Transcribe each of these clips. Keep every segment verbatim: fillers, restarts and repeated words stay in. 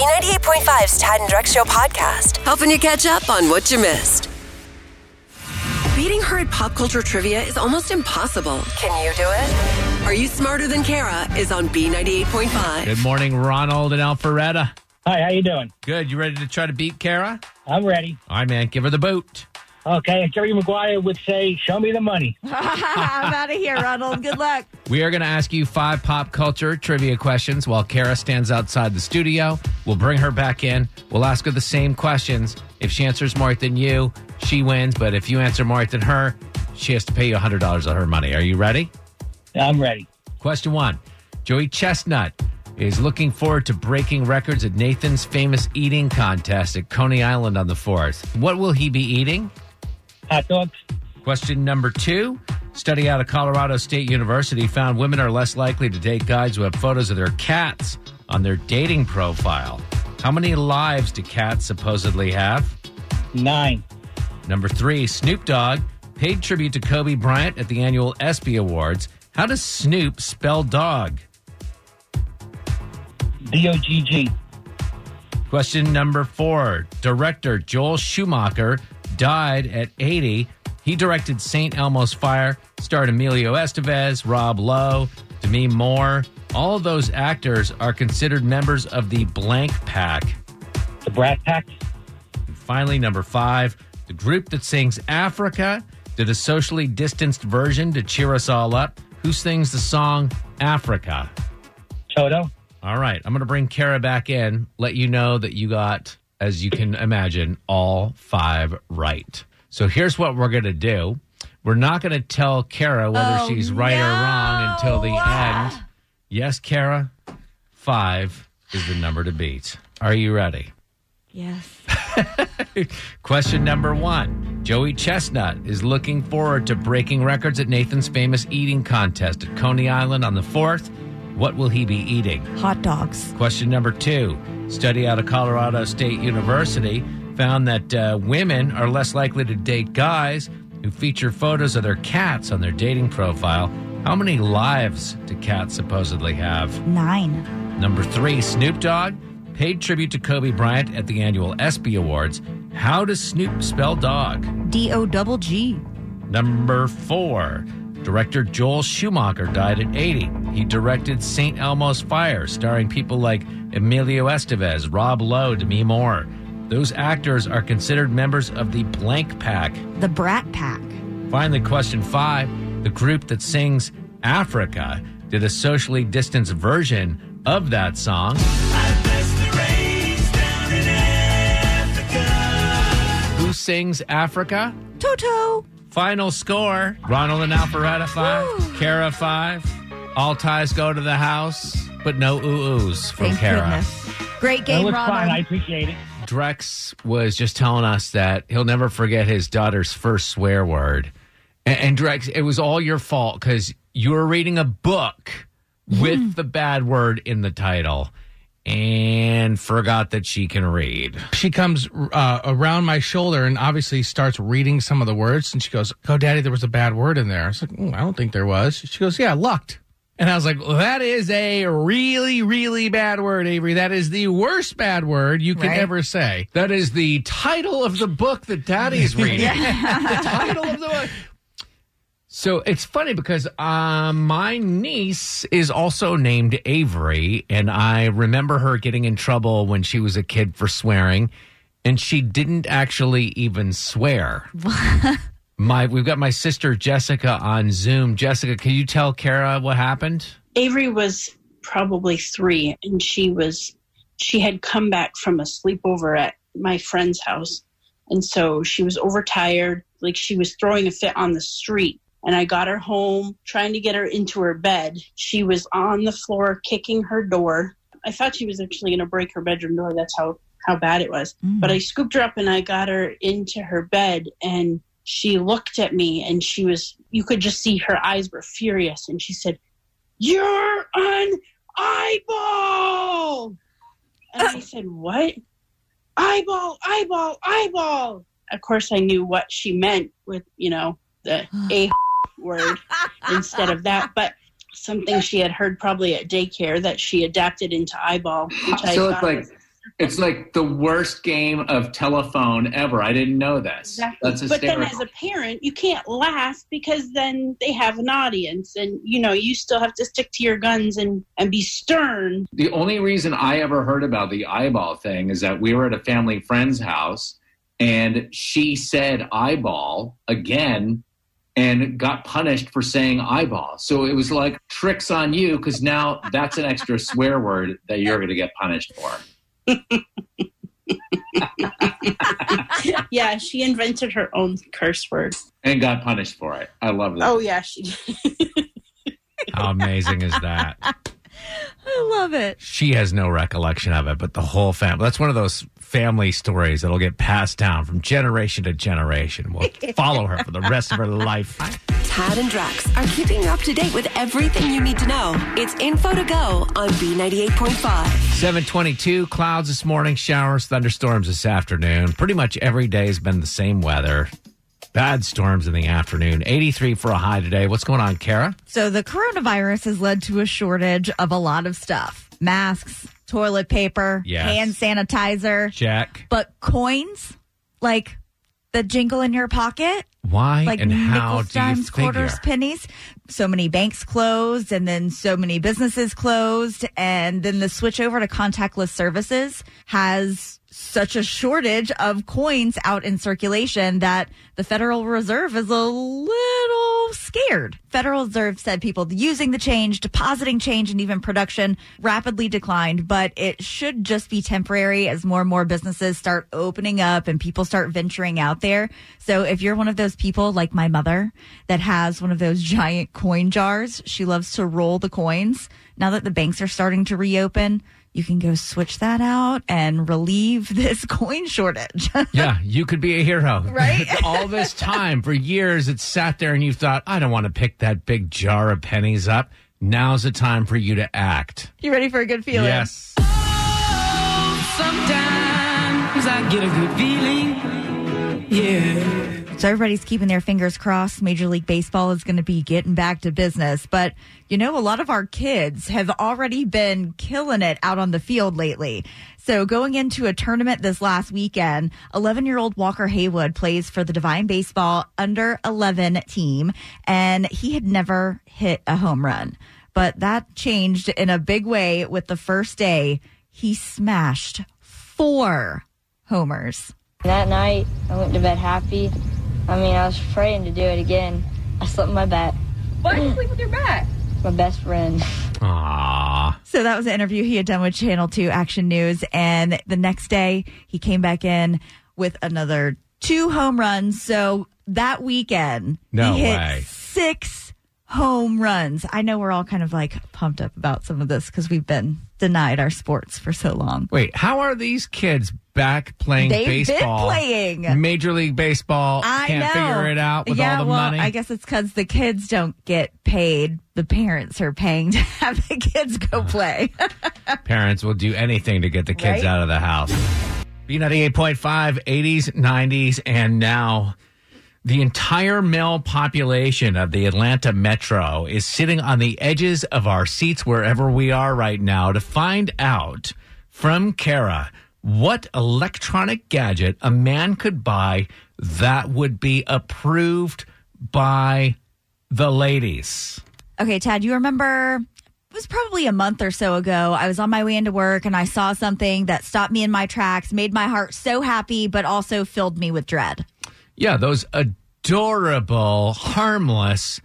B ninety-eight point five's Tad and Drex Show podcast, helping you catch up on what you missed. Beating her at pop culture trivia is almost impossible. Can you do it? Are You Smarter Than Kara is on B ninety-eight point five. Good morning, Ronald and Alpharetta. Hi, how you doing? Good. You ready to try to beat Kara? I'm ready. All right, man. Give her the boot. Okay, as Jerry Maguire would say, show me the money. I'm out of here, Ronald. Good luck. We are going to ask you five pop culture trivia questions while Kara stands outside the studio. We'll bring her back in. We'll ask her the same questions. If she answers more than you, she wins. But if you answer more than her, she has to pay you one hundred dollars of her money. Are you ready? I'm ready. Question one. Joey Chestnut is looking forward to breaking records at Nathan's famous eating contest at Coney Island on the fourth. What will he be eating? Hot dogs. Question number two. Study out of Colorado State University found women are less likely to date guys who have photos of their cats on their dating profile. How many lives do cats supposedly have? Nine. Number three. Snoop Dogg paid tribute to Kobe Bryant at the annual E S P Y Awards. How does Snoop spell dog? D O G G. Question number four. Director Joel Schumacher died at eighty. He directed Saint Elmo's Fire, starred Emilio Estevez, Rob Lowe, Demi Moore. All of those actors are considered members of the blank pack. The Brat Pack. And finally, number five, the group that sings Africa did a socially distanced version to cheer us all up. Who sings the song Africa? Toto. All right, I'm going to bring Kara back in, let you know that you got, as you can imagine, all five right. So here's what we're going to do. We're not going to tell Kara whether oh, she's right no. or wrong until the ah. end. Yes, Kara, five is the number to beat. Are you ready? Yes. Question number one. Joey Chestnut is looking forward to breaking records at Nathan's famous eating contest at Coney Island on the fourth. What will he be eating? Hot dogs. Question number two. Study out of Colorado State University found that uh, women are less likely to date guys who feature photos of their cats on their dating profile. How many lives do cats supposedly have? Nine. Number three. Snoop Dogg paid tribute to Kobe Bryant at the annual E S P Y Awards. How does Snoop spell dog? D O G G. Number four. Director Joel Schumacher died at eighty. He directed Saint Elmo's Fire, starring people like Emilio Estevez, Rob Lowe, Demi Moore. Those actors are considered members of the blank pack. The Brat Pack. Finally, question five. The group that sings Africa did a socially distanced version of that song. I bless the rains down in Africa. Who sings Africa? Toto. Final score, Ronald and Alpharetta five, Kara five. All ties go to the house, but no ooh-oohs from Kara. Great game, Ronald. It was fun. I appreciate it. Drex was just telling us that he'll never forget his daughter's first swear word. And, and Drex, it was all your fault because you were reading a book with mm. the bad word in the title and forgot that she can read. She comes uh, around my shoulder and obviously starts reading some of the words. And she goes, oh, Daddy, there was a bad word in there. I was like, mm, I don't think there was. She goes, yeah, lucked. And I was like, well, that is a really, really bad word, Avery. That is the worst bad word you could right? ever say. That is the title of the book that Daddy's reading. The title of the book. So it's funny because uh, my niece is also named Avery, and I remember her getting in trouble when she was a kid for swearing, and she didn't actually even swear. my We've got my sister Jessica on Zoom. Jessica, can you tell Kara what happened? Avery was probably three, and she was she had come back from a sleepover at my friend's house, and so she was overtired, like she was throwing a fit on the street. And I got her home, trying to get her into her bed. She was on the floor, kicking her door. I thought she was actually going to break her bedroom door. That's how, how bad it was. Mm. But I scooped her up and I got her into her bed. And she looked at me and she was, you could just see her eyes were furious. And she said, "You're an eyeball." And uh. I said, "What? Eyeball, eyeball, eyeball." Of course, I knew what she meant with, you know, the a word instead of that, but something she had heard probably at daycare that she adapted into eyeball. Which so I it's like It's like the worst game of telephone ever. I didn't know this. Exactly. That's hysterical. But then as a parent, you can't laugh because then they have an audience and, you know, you still have to stick to your guns and, and be stern. The only reason I ever heard about the eyeball thing is that we were at a family friend's house and she said eyeball again and got punished for saying eyeball. So it was like tricks on you because now that's an extra swear word that you're going to get punished for. Yeah, she invented her own curse word and got punished for it. I love that. Oh yeah, she. How amazing is that? I love it. She has no recollection of it, but the whole family. That's one of those family stories that'll get passed down from generation to generation. We'll follow her for the rest of her life. Tad and Drex are keeping you up to date with everything you need to know. It's Info to Go on B ninety-eight point five. seven twenty-two, clouds this morning, showers, thunderstorms this afternoon. Pretty much every day has been the same weather. Bad storms in the afternoon. eighty-three for a high today. What's going on, Kara? So the coronavirus has led to a shortage of a lot of stuff. Masks, toilet paper, yes. Hand sanitizer. Check. But coins, like the jingle in your pocket. Why like and how nickels, do you dimes, figure? Quarters, pennies. So many banks closed and then so many businesses closed. And then the switch over to contactless services has such a shortage of coins out in circulation that the Federal Reserve is a little scared. Federal Reserve said people using the change, depositing change, and even production rapidly declined, but it should just be temporary as more and more businesses start opening up and people start venturing out there. So if you're one of those people like my mother that has one of those giant coin jars, she loves to roll the coins. Now that the banks are starting to reopen, you can go switch that out and relieve this coin shortage. Yeah, you could be a hero. Right? All this time, for years, it sat there and you thought, I don't want to pick that big jar of pennies up. Now's the time for you to act. You ready for a good feeling? Yes. Oh, sometimes I get a good feeling. Yeah. So everybody's keeping their fingers crossed. Major League Baseball is going to be getting back to business. But, you know, a lot of our kids have already been killing it out on the field lately. So going into a tournament this last weekend, eleven-year-old Walker Haywood plays for the Divine Baseball under eleven team, and he had never hit a home run. But that changed in a big way with the first day. He smashed four homers. That night, I went to bed happy. I mean, I was praying to do it again. I slept my bat. Why did you sleep with your bat? My best friend. Aww. So that was an interview he had done with Channel two Action News. And the next day, he came back in with another two home runs. So that weekend, no he hit way. six home runs. I know we're all kind of like pumped up about some of this because we've been denied our sports for so long. Wait, how are these kids back playing They've baseball? They've been playing. Major League Baseball. I can't know. figure it out with yeah, all the well, money. I guess it's because the kids don't get paid. The parents are paying to have the kids go play. Parents will do anything to get the kids right? out of the house. B ninety-eight point five, eighties, nineties, and now. The entire male population of the Atlanta metro is sitting on the edges of our seats wherever we are right now to find out from Kara what electronic gadget a man could buy that would be approved by the ladies. Okay, Tad, you remember it was probably a month or so ago. I was on my way into work and I saw something that stopped me in my tracks, made my heart so happy, but also filled me with dread. Yeah, those adorable, harmless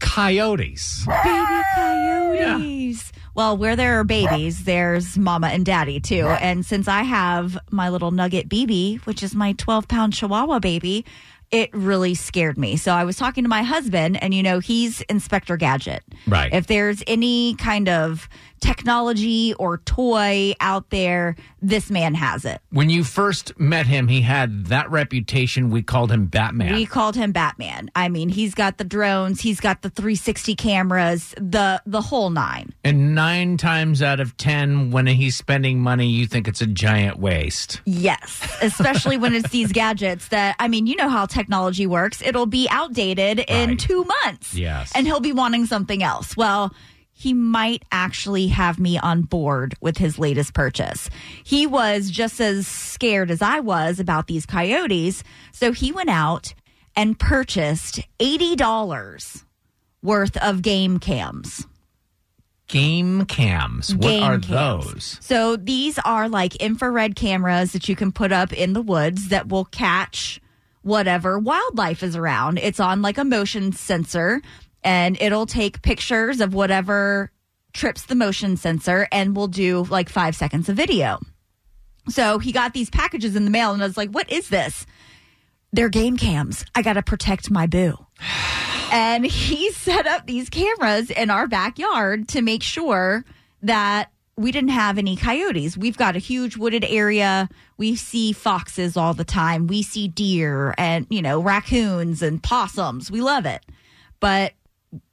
coyotes. Baby coyotes. Yeah. Well, where there are babies, there's mama and daddy, too. And since I have my little nugget B B, which is my twelve-pound Chihuahua baby, it really scared me. So I was talking to my husband, and, you know, he's Inspector Gadget. Right. If there's any kind of technology or toy out there, this man has it. When you first met him, he had that reputation. We called him Batman. We called him Batman. I mean, he's got the drones. He's got the three sixty cameras, the the whole nine. And nine times out of ten, when he's spending money, you think it's a giant waste. Yes, especially when it's these gadgets that, I mean, you know how technology works. It'll be outdated right. in two months. Yes. And he'll be wanting something else. Well, he might actually have me on board with his latest purchase. He was just as scared as I was about these coyotes. So he went out and purchased eighty dollars worth of game cams. Game cams. What game are cams. Those? So these are like infrared cameras that you can put up in the woods that will catch whatever wildlife is around. It's on like a motion sensor, and it'll take pictures of whatever trips the motion sensor, and we'll do like five seconds of video. So he got these packages in the mail, and I was like, what is this? They're game cams. I got to protect my boo. And he set up these cameras in our backyard to make sure that we didn't have any coyotes. We've got a huge wooded area. We see foxes all the time. We see deer and, you know, raccoons and possums. We love it. But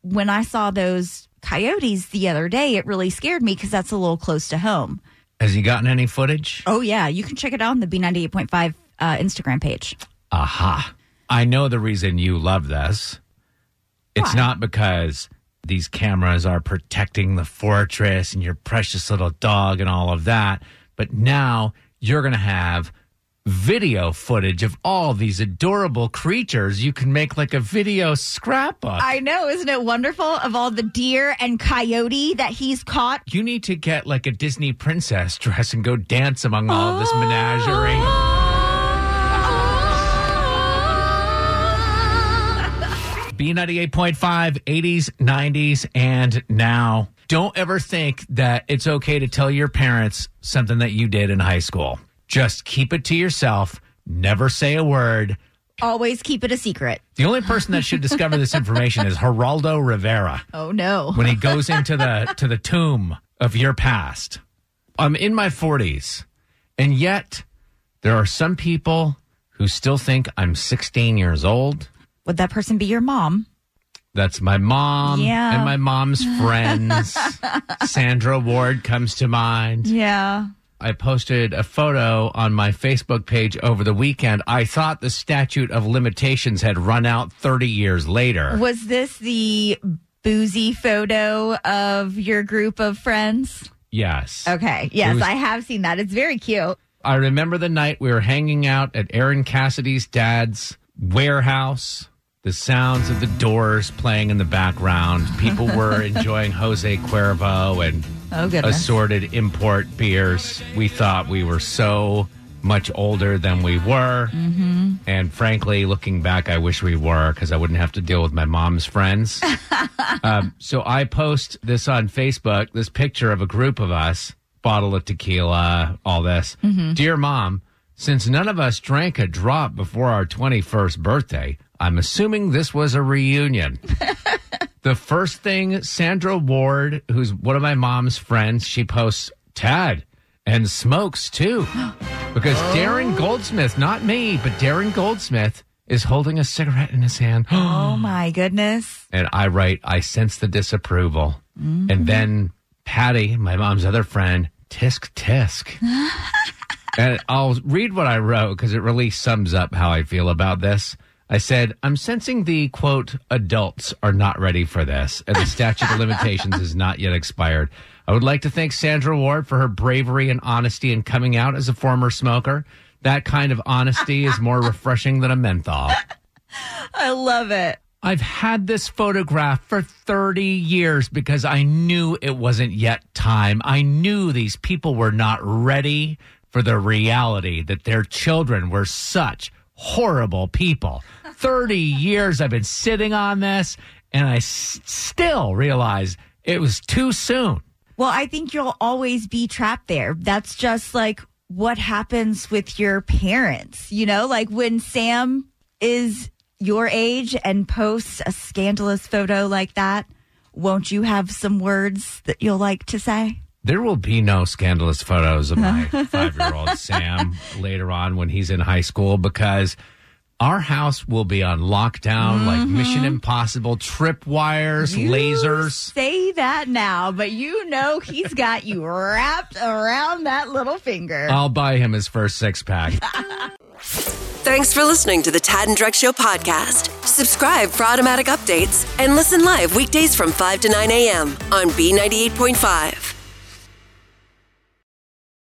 when I saw those coyotes the other day, it really scared me because that's a little close to home. Has he gotten any footage? Oh, yeah. You can check it out on the B ninety-eight point five uh, Instagram page. Aha. I know the reason you love this. It's Why? Not because these cameras are protecting the fortress and your precious little dog and all of that, but now you're going to have video footage of all these adorable creatures. You can make like a video scrapbook. I know. Isn't it wonderful? Of all the deer and coyote that he's caught. You need to get like a Disney princess dress and go dance among all oh. this menagerie. B ninety-eight point five, eighties, nineties, and now. Don't ever think that it's okay to tell your parents something that you did in high school. Just keep it to yourself. Never say a word. Always keep it a secret. The only person that should discover this information is Geraldo Rivera. Oh, no. When he goes into the to the tomb of your past. I'm in my forties, and yet there are some people who still think I'm sixteen years old. Would that person be your mom? That's my mom yeah. and my mom's friends. Sandra Ward comes to mind. Yeah. I posted a photo on my Facebook page over the weekend. I thought the statute of limitations had run out thirty years later. Was this the boozy photo of your group of friends? Yes. Okay. Yes, was- I have seen that. It's very cute. I remember the night we were hanging out at Aaron Cassidy's dad's warehouse. The sounds of The Doors playing in the background. People were enjoying Jose Cuervo and oh, assorted import beers. We thought we were so much older than we were. Mm-hmm. And frankly, looking back, I wish we were because I wouldn't have to deal with my mom's friends. um, so I post this on Facebook, this picture of a group of us, bottle of tequila, all this. Mm-hmm. Dear Mom, since none of us drank a drop before our twenty-first birthday, I'm assuming this was a reunion. The first thing, Sandra Ward, who's one of my mom's friends, she posts, Tad, and smokes too. Because oh. Darren Goldsmith, not me, but Darren Goldsmith is holding a cigarette in his hand. Oh, my goodness. And I write, I sense the disapproval. Mm-hmm. And then Patty, my mom's other friend, tisk, tisk. And I'll read what I wrote because it really sums up how I feel about this. I said, I'm sensing the, quote, adults are not ready for this, and the statute of limitations is not yet expired. I would like to thank Sandra Ward for her bravery and honesty in coming out as a former smoker. That kind of honesty is more refreshing than a menthol. I love it. I've had this photograph for thirty years because I knew it wasn't yet time. I knew these people were not ready for the reality that their children were such horrible people. thirty years I've been sitting on this, and I s- still realize it was too soon. Well, I think you'll always be trapped there. That's just like what happens with your parents. You know, like when Sam is your age and posts a scandalous photo like that, won't you have some words that you'll like to say? There will be no scandalous photos of my five-year-old Sam later on when he's in high school because our house will be on lockdown, mm-hmm. like Mission Impossible, tripwires, lasers. Say that now, but you know he's got you wrapped around that little finger. I'll buy him his first six-pack. Thanks for listening to the Tad and Drex Show podcast. Subscribe for automatic updates and listen live weekdays from five to nine a.m. on B ninety-eight point five.